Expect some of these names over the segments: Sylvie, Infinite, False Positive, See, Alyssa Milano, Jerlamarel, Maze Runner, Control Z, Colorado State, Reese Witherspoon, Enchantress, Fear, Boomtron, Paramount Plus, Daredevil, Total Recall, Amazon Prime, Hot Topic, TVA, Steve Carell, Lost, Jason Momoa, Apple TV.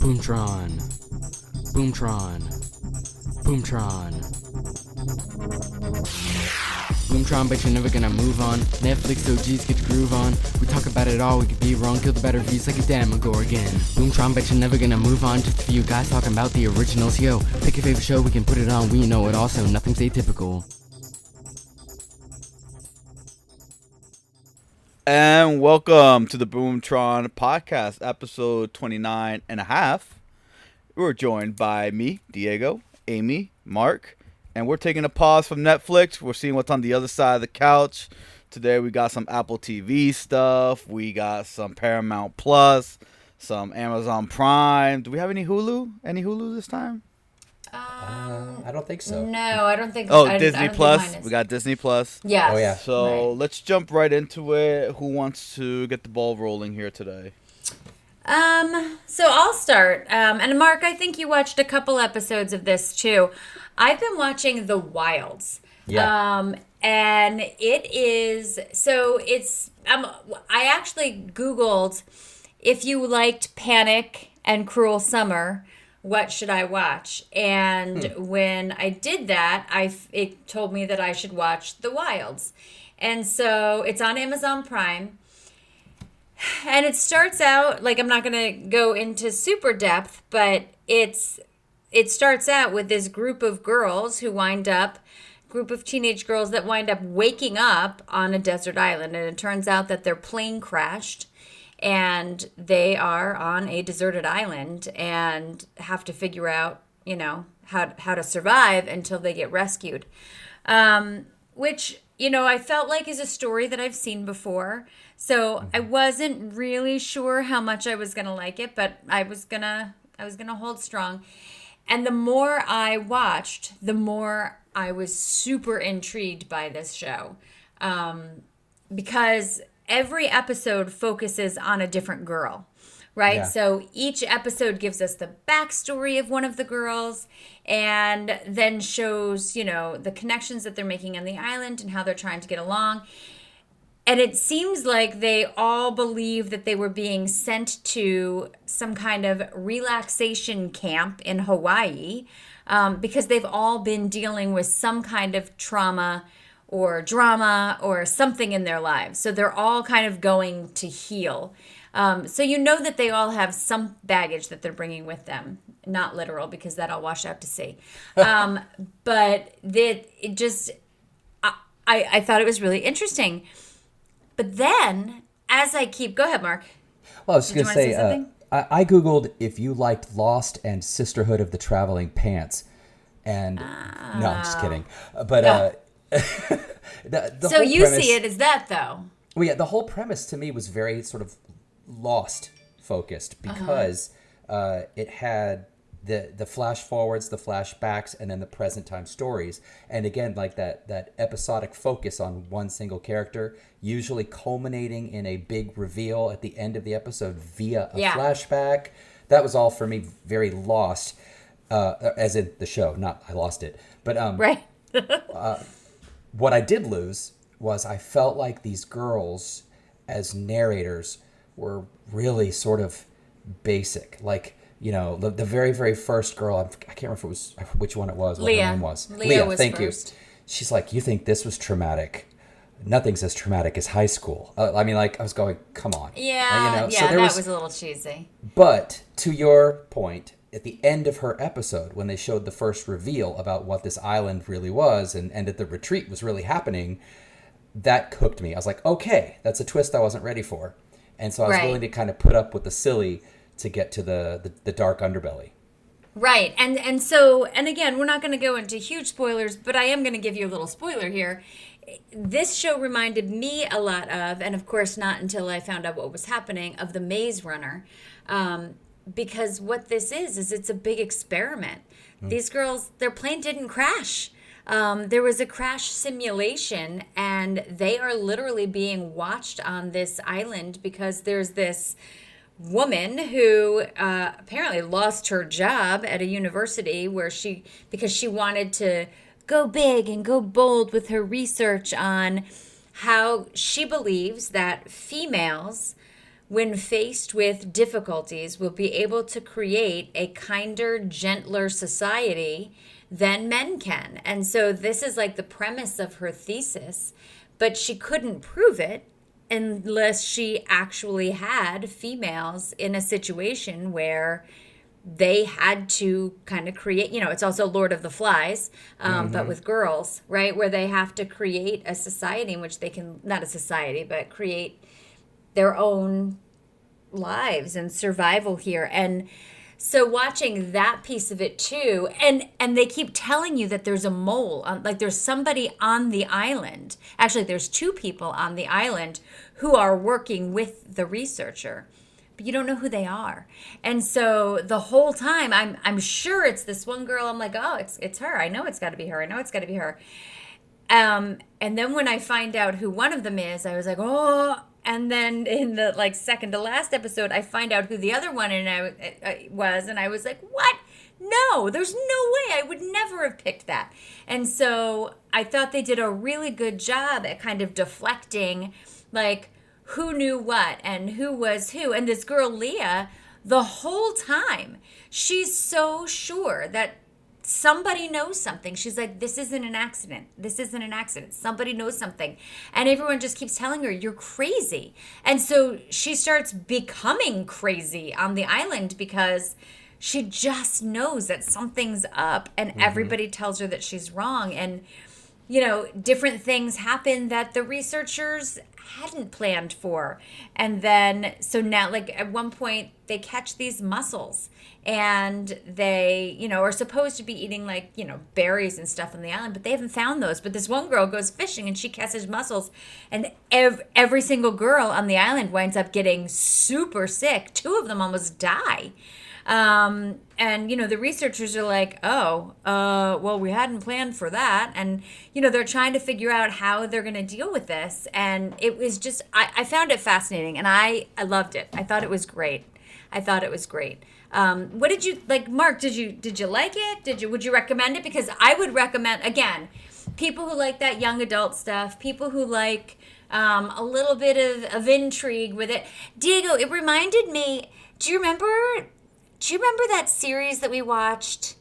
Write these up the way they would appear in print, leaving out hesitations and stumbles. Boomtron, but you're never gonna move on. Netflix OGs get to groove on. We talk about it all, we could be wrong. Kill the better views like a Demogorgon. Boomtron, but you're never gonna move on. Just a few guys talking about the originals. Yo, pick your favorite show, we can put it on. We know it all, so nothing's atypical. And welcome to the Boomtron podcast, episode 29 and a half. We're joined by me, Diego, Amy, Mark, and we're taking a pause from Netflix. We're seeing what's on the other side of the couch. Today we got some Apple TV stuff. We got some Paramount Plus, some Amazon Prime. Do we have any Hulu? Any Hulu this time? I don't think so. No, I don't think so. Oh, Disney Plus. We got Disney Plus. Yes. Oh, yeah. So Let's jump right into it. Who wants to get the ball rolling here today? So I'll start. And Mark, I think you watched a couple episodes of this too. I've been watching The Wilds. Yeah. And it is, so it's, I actually Googled if you liked Panic and Cruel Summer, what should I watch? And when I did that, it told me that I should watch The Wilds. And so it's on Amazon Prime. And it starts out, like, I'm not going to go into super depth, but it starts out with this group of girls who wind up, group of teenage girls that wind up waking up on a desert island. And it turns out that their plane crashed. And they are on a deserted island and have to figure out, you know, how to survive until they get rescued. Which, you know, I felt like is a story that I've seen before. So I wasn't really sure how much I was gonna like it, but I was gonna hold strong. And the more I watched, the more I was super intrigued by this show. Because every episode focuses on a different girl, right? Yeah. So each episode gives us the backstory of one of the girls and then shows, you know, the connections that they're making on the island and how they're trying to get along. And it seems like they all believe that they were being sent to some kind of relaxation camp in Hawaii, because they've all been dealing with some kind of trauma or drama or something in their lives. So they're all kind of going to heal. So you know that they all have some baggage that they're bringing with them. Not literal, because that I'll wash out to sea. But it just, I thought it was really interesting. But then, as I keep, go ahead, Mark. Well, I was going to say, I Googled if you liked Lost and Sisterhood of the Traveling Pants. And no, I'm just kidding. But no. the so you premise, see it as that, though. Well, yeah, the whole premise to me was very sort of Lost focused because it had the flash forwards, the flashbacks, and then the present time stories. And again, like that episodic focus on one single character, usually culminating in a big reveal at the end of the episode via a flashback. That was all for me very Lost, as in the show, not I lost it. But right. What I did lose was I felt like these girls, as narrators, were really sort of basic. Like, you know, the very, very first girl, I can't remember if it was which one it was, what her name was. Leah was thank first. You. She's like, you think this was traumatic? Nothing's as traumatic as high school. I mean, like, I was going, come on. Yeah, you know? So that was a little cheesy. But to your point, at the end of her episode, when they showed the first reveal about what this island really was and that the retreat was really happening, that cooked me. I was like, okay, that's a twist I wasn't ready for. And so I was willing to kind of put up with the silly to get to the dark underbelly. Right. And so, and again, we're not going to go into huge spoilers, but I am going to give you a little spoiler here. This show reminded me a lot of, and of course not until I found out what was happening, of the Maze Runner. Because what this is it's a big experiment. These girls, their plane didn't crash. There was a crash simulation, and they are literally being watched on this island because there's this woman who apparently lost her job at a university where because she wanted to go big and go bold with her research on how she believes that females when faced with difficulties, will be able to create a kinder, gentler society than men can. And so this is like the premise of her thesis, but she couldn't prove it unless she actually had females in a situation where they had to kind of create, you know, it's also Lord of the Flies, but with girls, right? Where they have to create a society in which they can, not a society, but create their own lives and survival here. And so watching that piece of it too, and they keep telling you that there's a mole, like there's somebody on the island. Actually, there's two people on the island who are working with the researcher, but you don't know who they are. And so the whole time, I'm sure it's this one girl. I'm like, oh, it's her. I know it's got to be her. And then when I find out who one of them is, I was like, oh. And then in the like second to last episode, I find out who the other one was, and I was like, what? No, there's no way. I would never have picked that. And so I thought they did a really good job at kind of deflecting, like, who knew what and who was who. And this girl, Leah, the whole time, she's so sure that somebody knows something. She's like, this isn't an accident. This isn't an accident. Somebody knows something. And everyone just keeps telling her, you're crazy. And so she starts becoming crazy on the island because she just knows that something's up, and everybody tells her that she's wrong. And, you know, different things happen that the researchers hadn't planned for. And then, so now, like, at one point, they catch these mussels, and they, you know, are supposed to be eating, like, you know, berries and stuff on the island, but they haven't found those. But this one girl goes fishing, and she catches mussels, and every single girl on the island winds up getting super sick. Two of them almost die. And, you know, the researchers are like, oh, well, we hadn't planned for that. And, you know, they're trying to figure out how they're going to deal with this. And it was just, I found it fascinating, and I loved it. I thought it was great. What did you, like, Mark, did you like it? Would you recommend it? Because I would recommend, again, people who like that young adult stuff, people who like, a little bit of intrigue with it. Diego, it reminded me, do you remember that series that we watched?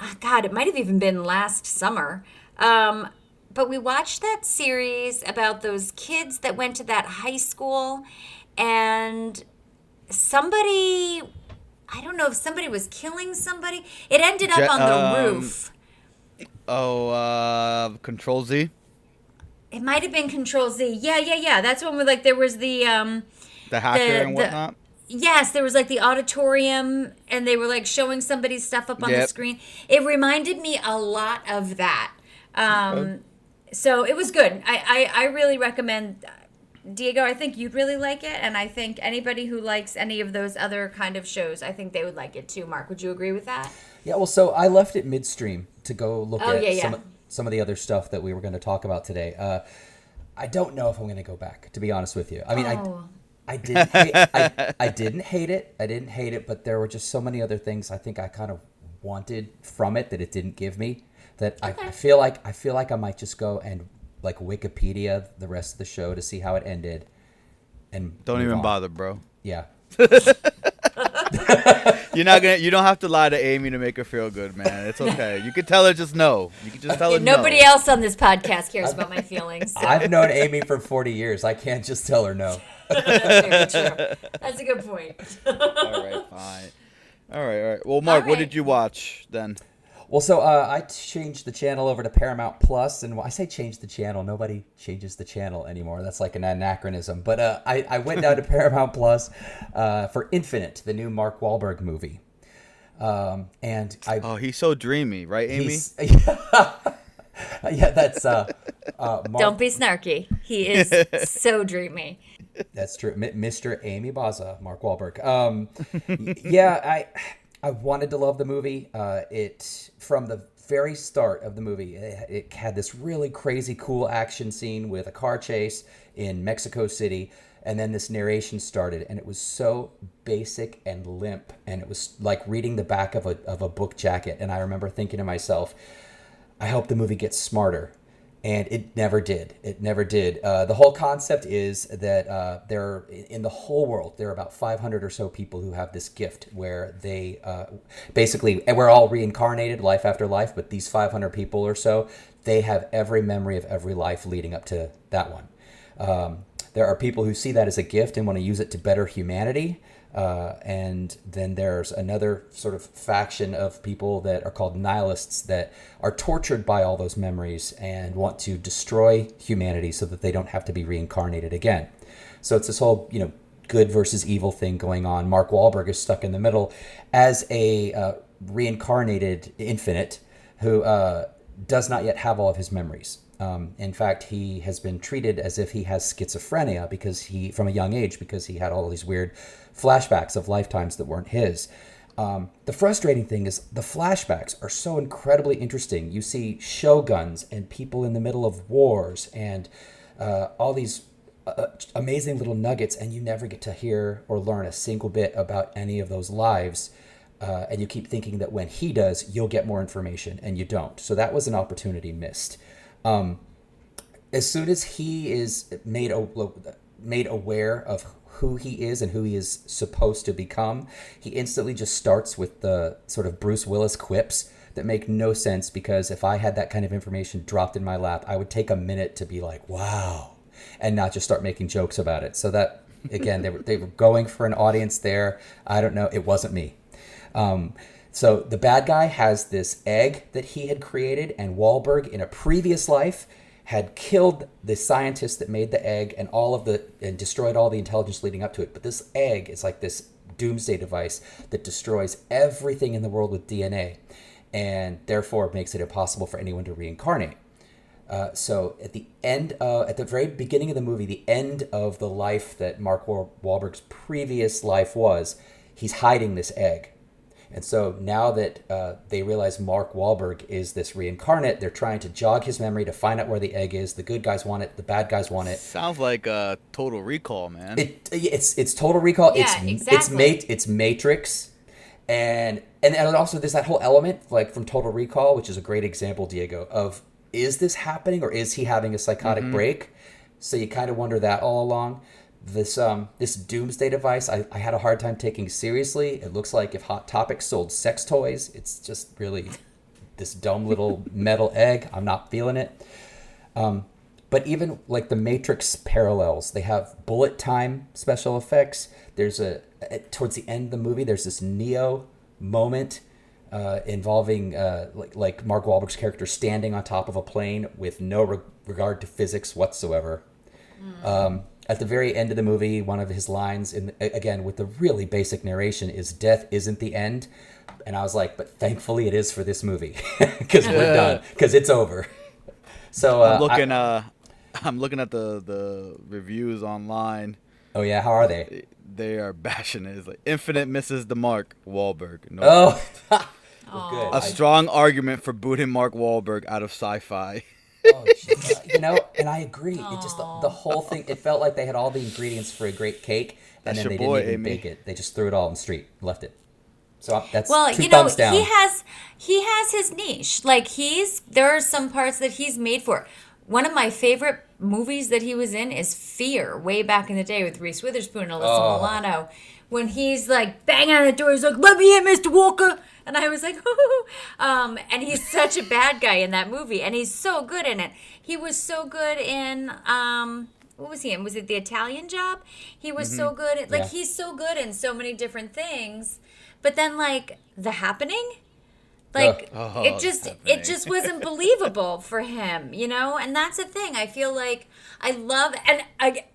Oh, God, it might have even been last summer. But we watched that series about those kids that went to that high school, and somebody, I don't know if somebody was killing somebody. It ended up on the roof. Control Z? It might have been Control Z. Yeah. That's when we, like, there was the... the hacker and whatnot? Yes, there was like the auditorium, and they were like showing somebody's stuff up on the screen. It reminded me a lot of that. So it was good. I really recommend, Diego, I think you'd really like it. And I think anybody who likes any of those other kind of shows, I think they would like it too. Mark, would you agree with that? Yeah, well, so I left it midstream to go look some of the other stuff that we were going to talk about today. I don't know if I'm going to go back, to be honest with you. I mean, I didn't hate it, but there were just so many other things I think I kind of wanted from it that it didn't give me. That I feel like I might just go and like Wikipedia the rest of the show to see how it ended. And don't even bother, bro. Yeah. You don't have to lie to Amy to make her feel good, man. It's okay. You could tell her just no. You could just tell her nobody else on this podcast cares about my feelings. So. I've known Amy for 40 years. I can't just tell her no. That's very true. That's a good point. All right. Well, Mark, what did you watch then? Well, so I changed the channel over to Paramount Plus, and I say change the channel. Nobody changes the channel anymore. That's like an anachronism. But I went down to Paramount Plus for Infinite, the new Mark Wahlberg movie. He's so dreamy, right, Amy? Yeah, that's Mark. Don't be snarky. He is so dreamy. That's true, Mr. Amy Baza, Mark Wahlberg. I wanted to love the movie. It from the very start of the movie, it had this really crazy, cool action scene with a car chase in Mexico City, and then this narration started, and it was so basic and limp, and it was like reading the back of a book jacket. And I remember thinking to myself, I hope the movie gets smarter, And it never did. It never did. The whole concept is that in the whole world, there are about 500 or so people who have this gift where they basically, we're all reincarnated life after life, but these 500 people or so, they have every memory of every life leading up to that one. There are people who see that as a gift and want to use it to better humanity. And then there's another sort of faction of people that are called nihilists that are tortured by all those memories and want to destroy humanity so that they don't have to be reincarnated again. So it's this whole, good versus evil thing going on. Mark Wahlberg is stuck in the middle as a reincarnated Infinite who does not yet have all of his memories. In fact, he has been treated as if he has schizophrenia from a young age, because he had all these weird flashbacks of lifetimes that weren't his. The frustrating thing is the flashbacks are so incredibly interesting. You see shoguns and people in the middle of wars and all these amazing little nuggets, and you never get to hear or learn a single bit about any of those lives. And you keep thinking that when he does, you'll get more information, and you don't. So that was an opportunity missed. As soon as he is made aware of who he is and who he is supposed to become, he instantly just starts with the sort of Bruce Willis quips that make no sense, because if I had that kind of information dropped in my lap, I would take a minute to be like, wow, and not just start making jokes about it. So that, again, they were going for an audience there. I don't know. It wasn't me. So the bad guy has this egg that he had created, and Wahlberg in a previous life had killed the scientist that made the egg and destroyed all the intelligence leading up to it. But this egg is like this doomsday device that destroys everything in the world with DNA, and therefore makes it impossible for anyone to reincarnate. So at the very beginning of the movie, the end of the life that Mark Wahlberg's previous life was, he's hiding this egg. And so now that they realize Mark Wahlberg is this reincarnate, they're trying to jog his memory to find out where the egg is. The good guys want it. The bad guys want it. Sounds like Total Recall, man. It's Total Recall. Yeah, exactly. It's Matrix. And also there's that whole element, like from Total Recall, which is a great example, Diego, of is this happening or is he having a psychotic break? So you kind of wonder that all along. This doomsday device, I had a hard time taking seriously. It looks like if Hot Topic sold sex toys. It's just really this dumb little metal egg. I'm not feeling it. But even like the Matrix parallels, they have bullet time special effects. There's towards the end of the movie, there's this Neo moment involving like Mark Wahlberg's character standing on top of a plane with no regard to physics whatsoever. At the very end of the movie, one of his lines, again, with the really basic narration, is death isn't the end. And I was like, but thankfully it is for this movie, because we're done, because it's over. So I'm looking at the reviews online. Oh, yeah? How are they? They are bashing it. It's like, Infinite misses the mark, Wahlberg. No well, good. A strong argument for booting Mark Wahlberg out of sci-fi. Oh, and I agree. It just the whole thing. It felt like they had all the ingredients for a great cake, and then they didn't even bake it. They just threw it all in the street, and left it. So that's two thumbs down. He has his niche. Like there are some parts that he's made for. One of my favorite movies that he was in is Fear, way back in the day with Reese Witherspoon and Alyssa Milano, when he's like banging on the door, he's like, "Let me in, Mr. Walker." And I was like, "Ooh!" And he's such a bad guy in that movie, and he's so good in it. He was so good in what was he in? Was it The Italian Job? He was so good at, he's so good in so many different things. But then like The Happening, it just wasn't believable for him, And that's the thing. I feel like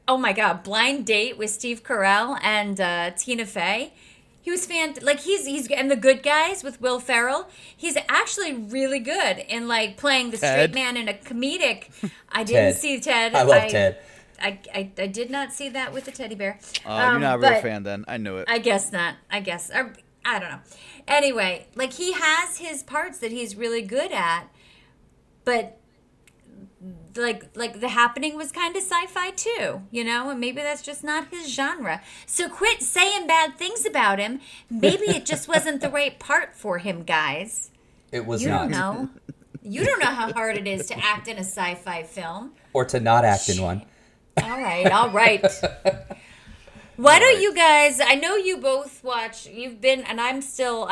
oh my God, Blind Date with Steve Carell and Tina Fey. He was he's and The Good Guys with Will Ferrell. He's actually really good in like playing the straight man in a comedic. I didn't see Ted. I love Ted. I did not see that with the teddy bear. Oh, you're not a real fan then. I knew it. I guess not. Or, I don't know. Anyway, like he has his parts that he's really good at, but like The Happening was kind of sci-fi too, and maybe that's just not his genre. So quit saying bad things about him. Maybe it just wasn't the right part for him, guys. It was not. You don't know. You don't know how hard it is to act in a sci-fi film. Or to not act in one. All right. Why don't you guys, I know you both watch, you've been, and I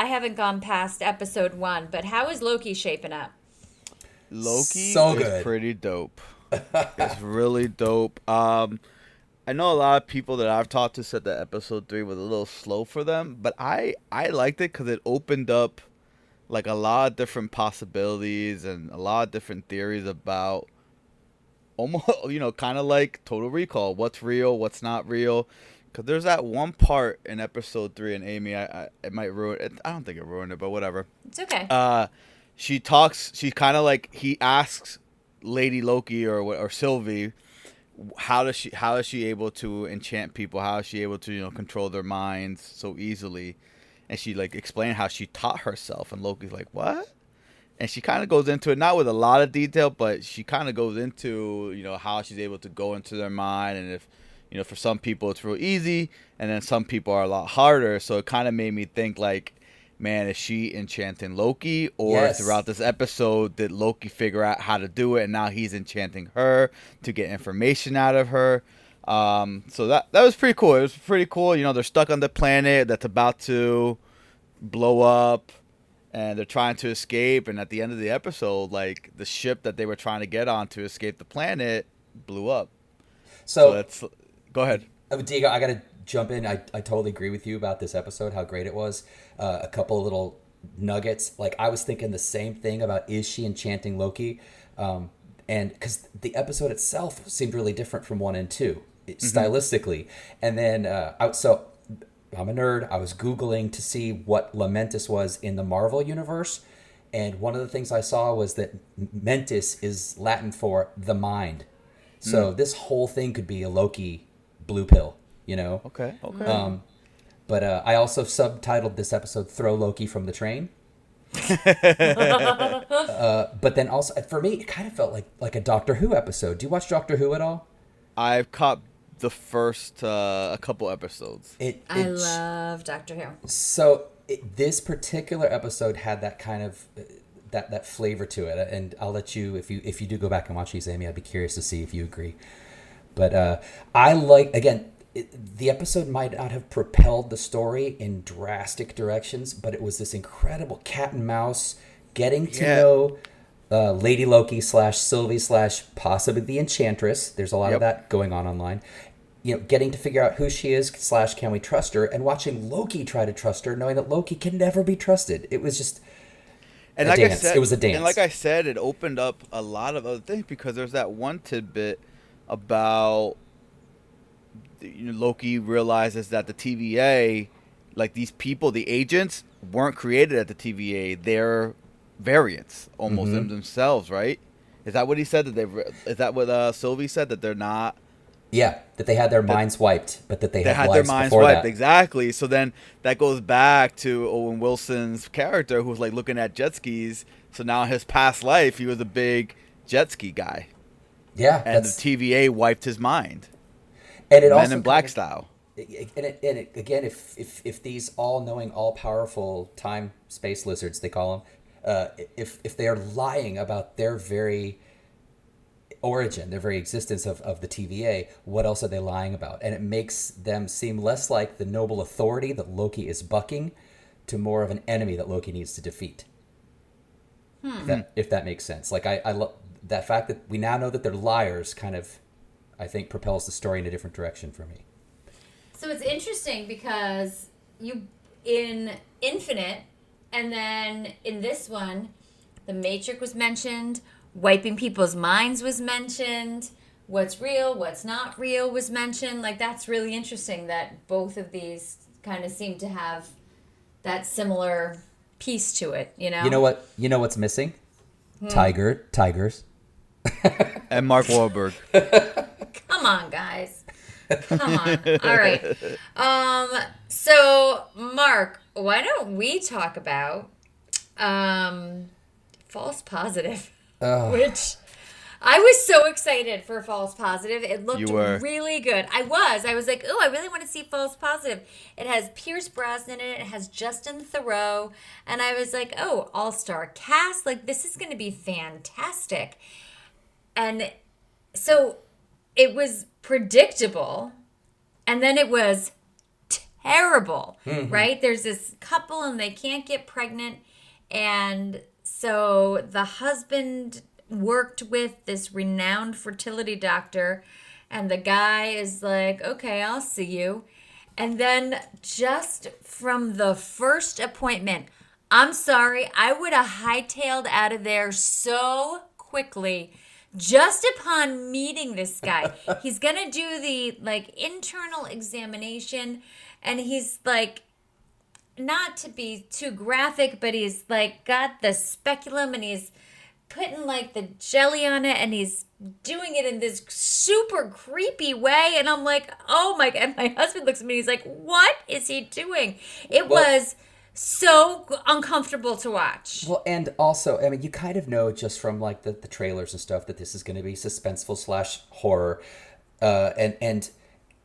haven't gone past episode 1, but how is Loki shaping up? Loki is pretty dope. It's really dope. I know a lot of people that I've talked to said that episode 3 was a little slow for them, but I liked it because it opened up like a lot of different possibilities and a lot of different theories about almost, you know, kind of like Total Recall, what's real, what's not real. Because there's that one part in episode 3, and Amy, I it might ruin it. I don't think it ruined it, but whatever. It's okay. She talks. She kind of like he asks Lady Loki or Sylvie, how is she able to enchant people? How is she able to control their minds so easily? And she like explained how she taught herself, and Loki's like, what? And she kind of goes into it, not with a lot of detail, but she kind of goes into how she's able to go into their mind, and if. For some people it's real easy, and then some people are a lot harder. So it kind of made me think, like, man, is she enchanting Loki? Or Throughout this episode, did Loki figure out how to do it, and now he's enchanting her to get information out of her? So that was pretty cool. It was pretty cool. They're stuck on the planet that's about to blow up, and they're trying to escape. And at the end of the episode, like, the ship that they were trying to get on to escape the planet blew up. So that's... Go ahead. Diego, I got to jump in. I totally agree with you about this episode, how great it was. A couple of little nuggets. Like, I was thinking the same thing about, is she enchanting Loki? And because the episode itself seemed really different from 1 and 2, stylistically. And then, so I'm a nerd. I was Googling to see what Lamentis was in the Marvel universe. And one of the things I saw was that Mentis is Latin for the mind. So this whole thing could be a Loki blue pill, Okay. But I also subtitled this episode "Throw Loki from the Train." But then also, for me, it kind of felt like a Doctor Who episode. Do you watch Doctor Who at all? I've caught the first couple episodes. I love Doctor Who. So this particular episode had that kind of. That flavor to it, and I'll let you if you do go back and watch these, Amy. I'd be curious to see if you agree. But I like again, the episode might not have propelled the story in drastic directions, but it was this incredible cat and mouse getting to know Lady Loki /Sylvie/ possibly the Enchantress. There's a lot of that going on online. Getting to figure out who she is / can we trust her, and watching Loki try to trust her, knowing that Loki can never be trusted. It was just. And like dance. I said, it was a dance. And like I said, it opened up a lot of other things because there's that one tidbit about Loki realizes that the TVA, like these people, the agents, weren't created at the TVA. They're variants almost in themselves, right? Is that what he said? Is that what Sylvie said? That they're not... Yeah, that they had their minds wiped, but that they had their minds wiped. That. Exactly. So then that goes back to Owen Wilson's character, who was like looking at jet skis. So now in his past life, he was a big jet ski guy. Yeah, and the TVA wiped his mind. And it Men also in Black style. And it, again, if these all-knowing, all-powerful time space lizards, they call them, if they are lying about their very origin, their very existence of the TVA, what else are they lying about? And it makes them seem less like the noble authority that Loki is bucking to more of an enemy that Loki needs to defeat. If that makes sense. Like, I love that fact that we now know that they're liars kind of, I think, propels the story in a different direction for me. So it's interesting because in Infinite, and then in this one, the Matrix was mentioned, wiping people's minds was mentioned. What's real, what's not real was mentioned. Like, that's really interesting that both of these kind of seem to have that similar piece to it, You know what's missing? Tigers. And Mark Wahlberg. Come on, guys. Come on. All right. So, Mark, why don't we talk about False Positive? Which I was so excited for False Positive. It looked really good. I was like, oh, I really want to see False Positive. It has Pierce Brosnan in it. It has Justin Theroux. And I was like, oh, all-star cast. Like, this is going to be fantastic. And so it was predictable. And then it was terrible, right? There's this couple and they can't get pregnant. And so the husband worked with this renowned fertility doctor, and the guy is like, okay, I'll see you. And then just from the first appointment, I'm sorry, I would have hightailed out of there so quickly. Just upon meeting this guy, he's gonna do the internal examination, and he's like, not to be too graphic, but he's like got the speculum and he's putting the jelly on it, and he's doing it in this super creepy way, and I'm like, oh my God. And my husband looks at me and he's like, what is he doing? It was so uncomfortable to watch. Well, and also, I mean, you kind of know just from the trailers and stuff that this is going to be suspenseful / horror. And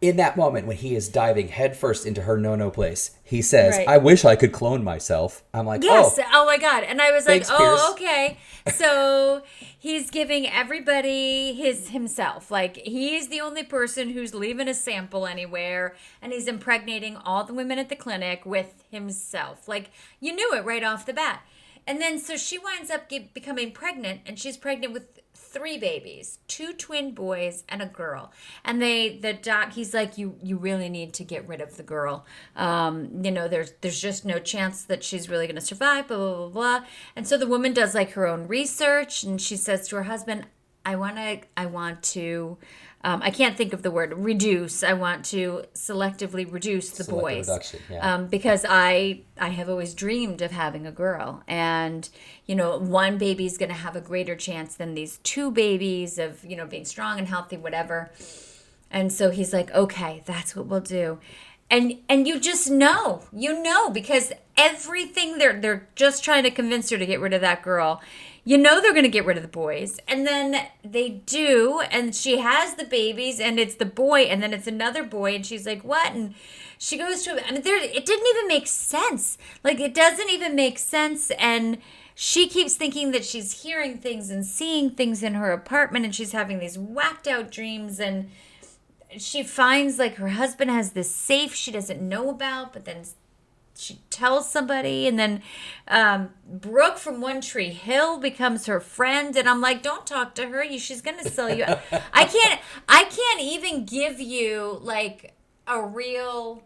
in that moment when he is diving headfirst into her no-no place, he says, right, I wish I could clone myself. I'm like, yes, oh my God. And I was thanks, like, Pierce. Oh, okay. So he's giving everybody himself. He's the only person who's leaving a sample anywhere, and he's impregnating all the women at the clinic with himself. You knew it right off the bat. And then so she winds up becoming pregnant, and she's pregnant with 3 babies, 2 twin boys and a girl. And the doc, he's like, you really need to get rid of the girl. There's just no chance that she's really going to survive, blah, blah, blah, blah. And so the woman does her own research, and she says to her husband, I can't think of the word, reduce. I want to selectively reduce the boys. Yeah. Because I have always dreamed of having a girl. And, one baby's going to have a greater chance than these 2 babies of, being strong and healthy, whatever. And so he's like, okay, that's what we'll do. And you just know, because everything they're just trying to convince her to get rid of that girl. They're going to get rid of the boys. And then they do, and she has the babies, and it's the boy, and then it's another boy, and she's like, what? And she goes to him. I mean, it didn't even make sense. It doesn't even make sense. And she keeps thinking that she's hearing things and seeing things in her apartment, and she's having these whacked-out dreams, and she finds her husband has this safe she doesn't know about, but then she tells somebody, and then Brooke from One Tree Hill becomes her friend, and I'm like, don't talk to her. She's going to sell you. I can't even give you a real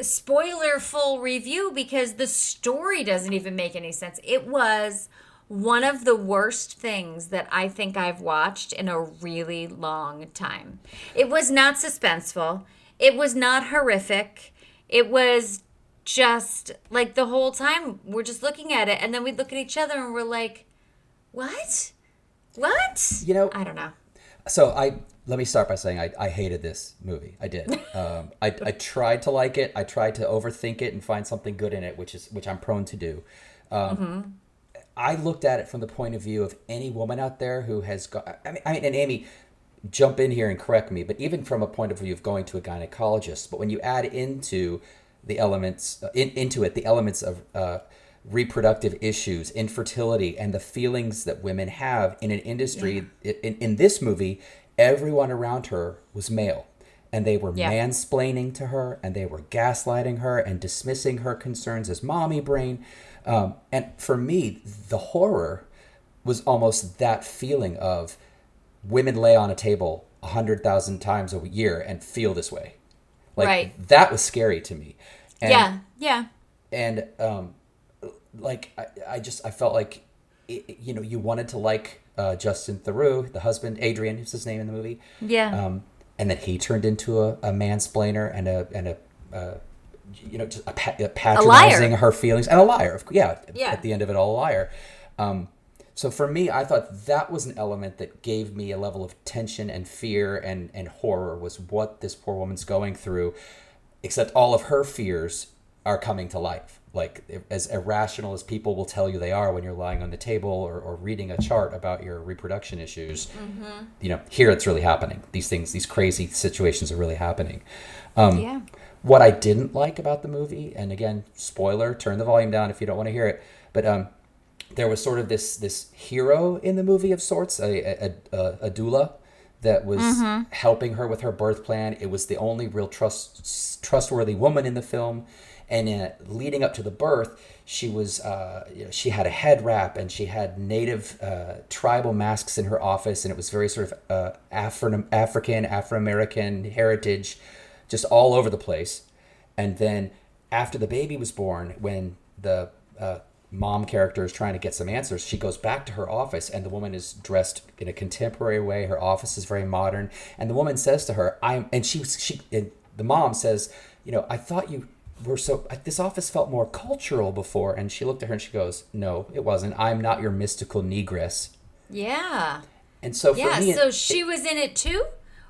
spoilerful review because the story doesn't even make any sense. It was one of the worst things that I think I've watched in a really long time. It was not suspenseful. It was not horrific. It was just the whole time we're just looking at it, and then we look at each other and we're like, what? I don't know. So let me start by saying I hated this movie. I did. I tried to like it. I tried to overthink it and find something good in it, which I'm prone to do. Mm-hmm. I looked at it from the point of view of any woman out there who has and Amy, jump in here and correct me, but even from a point of view of going to a gynecologist, but when you add into the elements, the elements of reproductive issues, infertility, and the feelings that women have in an industry, in this movie, everyone around her was male. And they were mansplaining to her, and they were gaslighting her and dismissing her concerns as mommy brain. And for me, the horror was almost that feeling of women lay on a table 100,000 times a year and feel this way. Right. That was scary to me. And, yeah. And I felt like, you wanted to like Justin Theroux, the husband, Adrian, who's his name in the movie. Yeah. And then he turned into a mansplainer and a patronizing her feelings and a liar. Yeah. At the end of it all, a liar. So for me, I thought that was an element that gave me a level of tension and fear and horror was what this poor woman's going through, except all of her fears are coming to life. Like, as irrational as people will tell you they are when you're lying on the table or reading a chart about your reproduction issues, mm-hmm. you know, here it's really happening. These things, these crazy situations are really happening. Yeah. What I didn't like about the movie, and again, spoiler, turn the volume down if you don't want to hear it, but there was sort of this hero in the movie of sorts, a doula that was mm-hmm. helping her with her birth plan. It was the only real trustworthy woman in the film. And leading up to the birth, she was she had a head wrap and she had native tribal masks in her office, and it was very sort of Afro-American heritage, just all over the place. And then after the baby was born, when the mom character is trying to get some answers, she goes back to her office and the woman is dressed in a contemporary way. Her office is very modern. And the woman says to her, the mom says, you know, I thought you were this office felt more cultural before. And she looked at her and she goes, no, it wasn't. I'm not your mystical negress. Yeah. And so for me. Yeah, so she was in it too?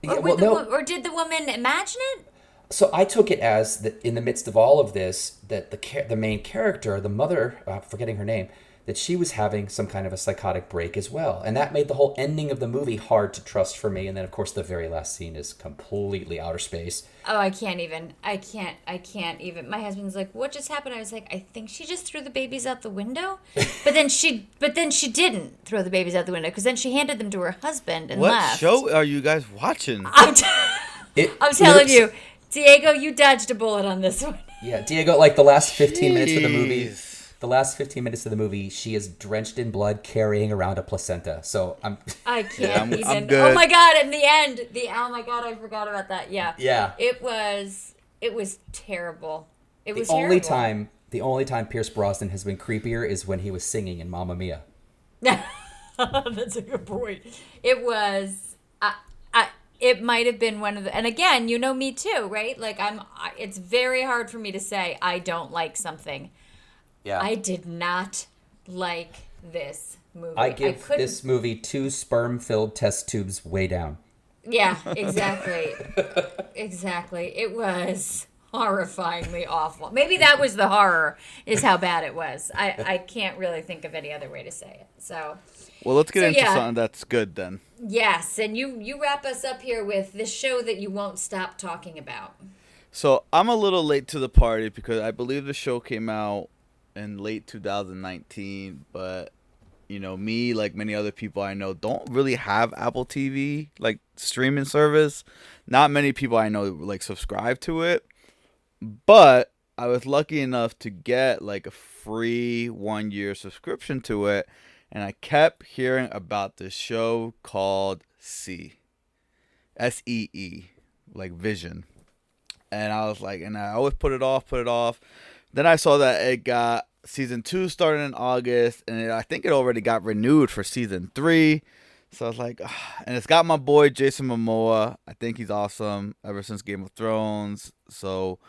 Or, or did the woman imagine it? So I took it as that in the midst of all of this, that the main character, the mother, I'm forgetting her name, that she was having some kind of a psychotic break as well. And that made the whole ending of the movie hard to trust for me. And then, of course, the very last scene is completely outer space. Oh, I can't even. My husband's like, what just happened? I was like, I think she just threw the babies out the window. But then she didn't throw the babies out the window, because then she handed them to her husband and left. What show are you guys watching? I'm telling you. Diego, you dodged a bullet on this one. Yeah, Diego, like the last 15 minutes of the movie, she is drenched in blood carrying around a placenta. So I can't even. I'm good. Oh my God, in the end, oh my God, I forgot about that. Yeah. Yeah. It was terrible. The only time Pierce Brosnan has been creepier is when he was singing in Mamma Mia. That's a good point. It was it might have been one of the, and again, you know me too, right? Like it's very hard for me to say I don't like something. Yeah. I did not like this movie. I give this movie 2 sperm-filled test tubes way down. Yeah, exactly. Exactly. It was horrifyingly awful. Maybe that was the horror, is how bad it was. I can't really think of any other way to say it. So. Well, let's get into something that's good then. Yes, and you wrap us up here with this show that you won't stop talking about. So I'm a little late to the party because I believe the show came out in late 2019. But, you know, me, like many other people I know, don't really have Apple TV, like streaming service. Not many people I know, like, subscribe to it. But I was lucky enough to get, like, a free 1-year subscription to it. And I kept hearing about this show called See. S-E-E. Like Vision. And I was like, and I always put it off. Then I saw that it got season 2 started in August. And I think it already got renewed for season 3. So I was like, ugh. And it's got my boy Jason Momoa. I think he's awesome ever since Game of Thrones. So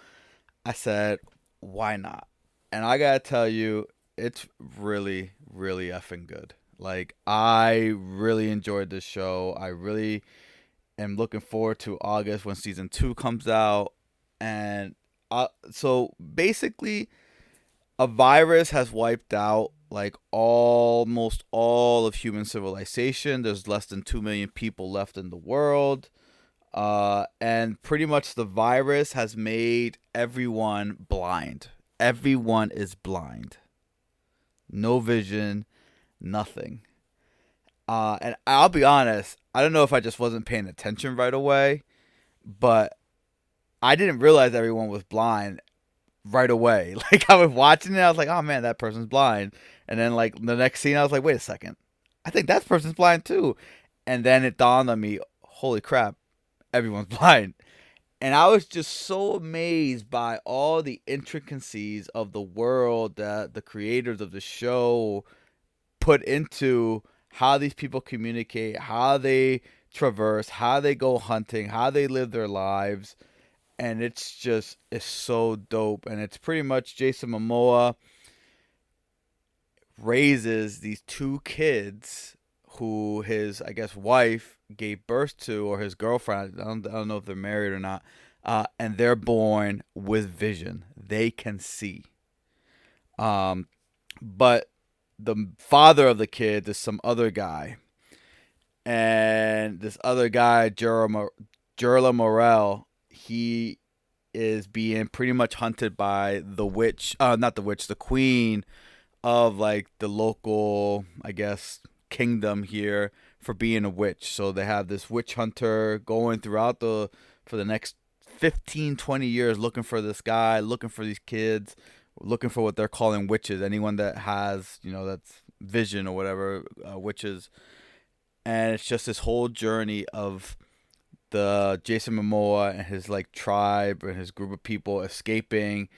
I said, why not? And I got to tell you, it's really, really effing good. Like, I really enjoyed this show. I really am looking forward to August when season 2 comes out. And so basically, a virus has wiped out, like, almost all of human civilization. There's less than 2 million people left in the world. And pretty much the virus has made everyone blind. Everyone is blind. No vision, nothing. And I'll be honest, I don't know if I just wasn't paying attention right away, but I didn't realize everyone was blind right away. Like, I was watching it, I was like, oh man, that person's blind. And then, like, the next scene, I was like, wait a second, I think that person's blind too. And then it dawned on me, holy crap, everyone's blind. And I was just so amazed by all the intricacies of the world that the creators of the show put into how these people communicate, how they traverse, how they go hunting, how they live their lives. And it's so dope. And it's pretty much Jason Momoa raises these 2 kids who his, I guess, wife gave birth to, or his girlfriend. I don't know if they're married or not. and they're born with vision. They can see. But the father of the kids is some other guy. And this other guy, Jerlamarel, he is being pretty much hunted by the witch, not the witch, the queen of like the local, I guess, kingdom here for being a witch. So they have this witch hunter going throughout for the next 15, 20 years looking for this guy, looking for these kids, looking for what they're calling witches. Anyone that has, you know, that's vision or whatever, witches. And it's just this whole journey of the Jason Momoa and his like tribe and his group of people escaping,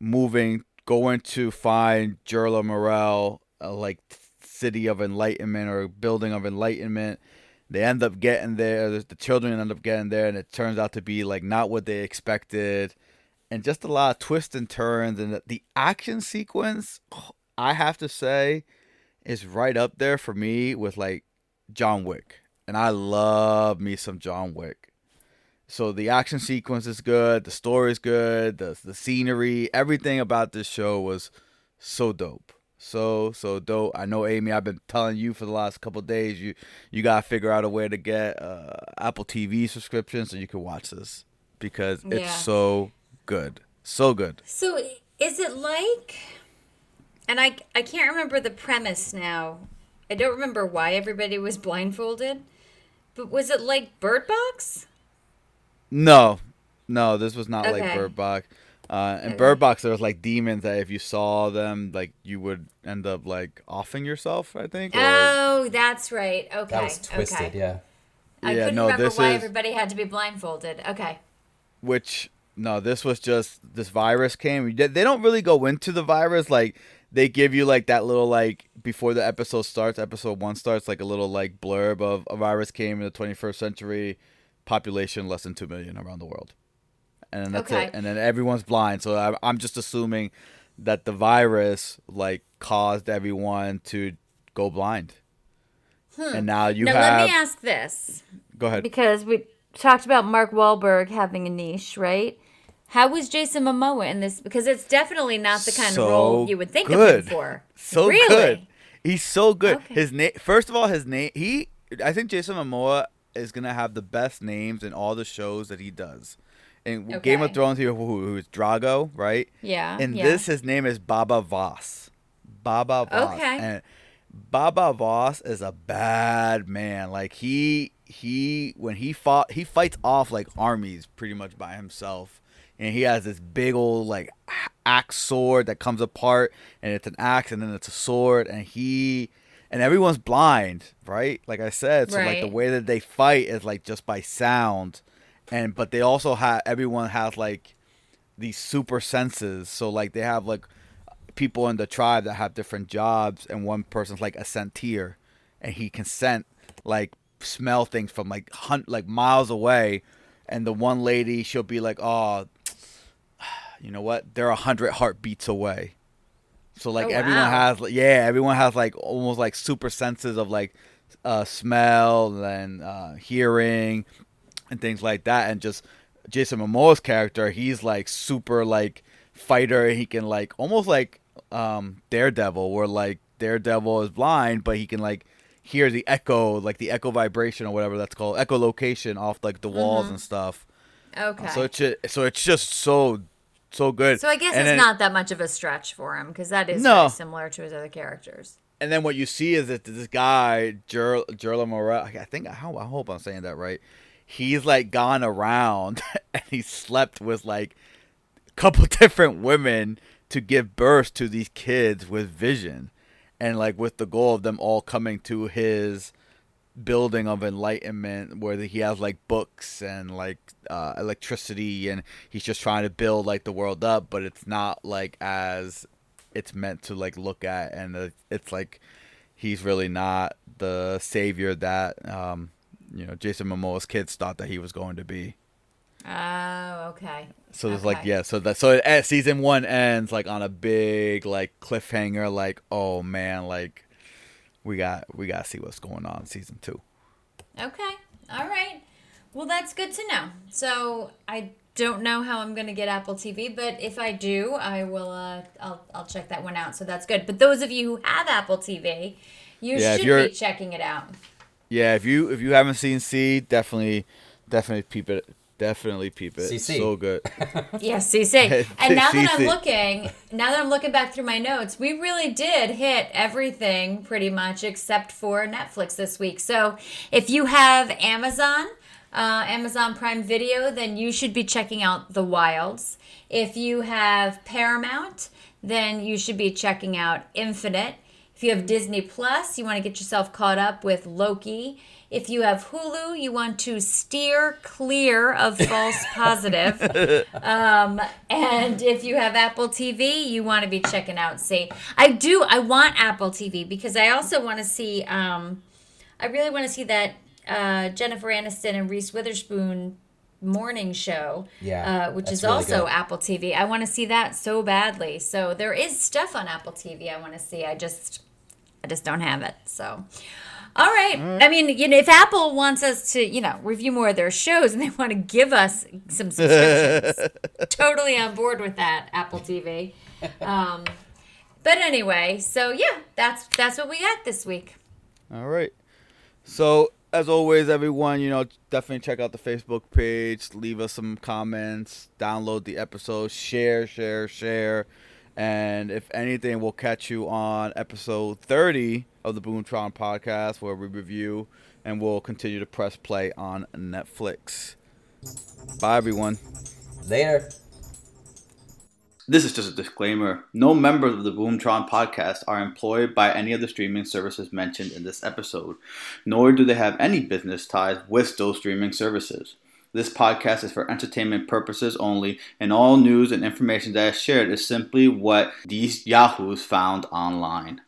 moving, going to find Jerlamarel, like city of enlightenment or building of enlightenment. They end up getting there. The children end up getting there, and it turns out to be like not what they expected, and just a lot of twists and turns. And the action sequence, I have to say, is right up there for me with like John Wick, and I love me some John Wick. So the action sequence is good, the story is good, the scenery, everything about this show was so dope. So dope. I know, Amy, I've been telling you for the last couple of days, you gotta figure out a way to get Apple TV subscription so you can watch this, because it's so good. So good. So is it like, and I can't remember the premise now. I don't remember why everybody was blindfolded, but was it like Bird Box? No, this was not like Bird Box. In Bird Box, there was like demons that if you saw them, like you would end up like offing yourself, I think. Oh, that's right. Okay. That was twisted, yeah. I couldn't remember why everybody had to be blindfolded. Okay. This was just, this virus came. They don't really go into the virus, like... They give you like that little like before the episode starts, episode one starts, like a little like blurb of a virus came in the 21st century, population less than 2 million around the world. And that's it. And then everyone's blind. So I'm just assuming that the virus like caused everyone to go blind. And now let me ask this. Go ahead. Because we talked about Mark Wahlberg having a niche, right? How was Jason Momoa in this? Because it's definitely not the kind of role you would think of him for. So really? Good. He's so good. Okay. His name, first of all, I think Jason Momoa is going to have the best names in all the shows that he does. In Game of Thrones, who is Drago, right? Yeah. And this, his name is Baba Voss. Baba Voss. Okay. And Baba Voss is a bad man. Like he fights off like armies pretty much by himself. And he has this big old, like, axe sword that comes apart. And it's an axe, and then it's a sword. And everyone's blind, right? Like I said. So, like, the way that they fight is, like, just by sound. But they also have... Everyone has, like, these super senses. So, like, they have, like, people in the tribe that have different jobs. And one person's, like, a sentir. And he can scent, like, smell things from, like, miles away. And the one lady, she'll be like, oh... You know what? They're 100 heartbeats away. So, like, everyone has, like, almost, like, super senses of, like, smell and hearing and things like that. And just Jason Momoa's character, he's, like, super, like, fighter. He can, like, almost like Daredevil, where, like, Daredevil is blind, but he can, like, hear the echo, like, the echo vibration or whatever that's called, echolocation off, like, the walls and stuff. Okay. So it's just so good. So I guess it's not that much of a stretch for him, because that is very similar to his other characters. And then what you see is that this guy, Jerlamarel, I think, I hope I'm saying that right. He's like gone around and he slept with like a couple different women to give birth to these kids with vision, and like with the goal of them all coming to his building of enlightenment, where he has like books and like electricity, and he's just trying to build like the world up, but it's not like as it's meant to like look at, and it's like he's really not the savior that Jason Momoa's kids thought that he was going to be. Oh, okay. So there's like season one ends like on a big like cliffhanger, like, oh man, like we got to see what's going on in season 2. Okay. All right. Well, that's good to know. So I don't know how I'm going to get Apple TV, but if I do, I will. I'll check that one out. So that's good. But those of you who have Apple TV, you should be checking it out. Yeah, if you haven't seen See, definitely peep it. Definitely peep it. CC. So good. Yes, CC. And now that I'm looking, back through my notes, we really did hit everything pretty much except for Netflix this week. So if you have Amazon Prime Video, then you should be checking out The Wilds. If you have Paramount, then you should be checking out Infinite. If you have Disney Plus, you want to get yourself caught up with Loki. If you have Hulu, you want to steer clear of False Positive. And if you have Apple TV, you want to be checking out See. I want Apple TV because I also want to see, I really want to see that Jennifer Aniston and Reese Witherspoon morning show, which is really also good. Apple TV. I want to see that so badly. So there is stuff on Apple TV I want to see. I just don't have it. So, all right. I mean, if Apple wants us to, review more of their shows and they want to give us some subscriptions, totally on board with that, Apple TV. But anyway, so yeah, that's what we got this week. All right. So, as always, everyone, definitely check out the Facebook page, leave us some comments, download the episode, share. And if anything, we'll catch you on episode 30 of the Boomtron podcast, where we review and we'll continue to press play on Netflix. Bye, everyone. Later. This is just a disclaimer. No members of the Boomtron podcast are employed by any of the streaming services mentioned in this episode, nor do they have any business ties with those streaming services. This podcast is for entertainment purposes only, and all news and information that is shared is simply what these yahoos found online.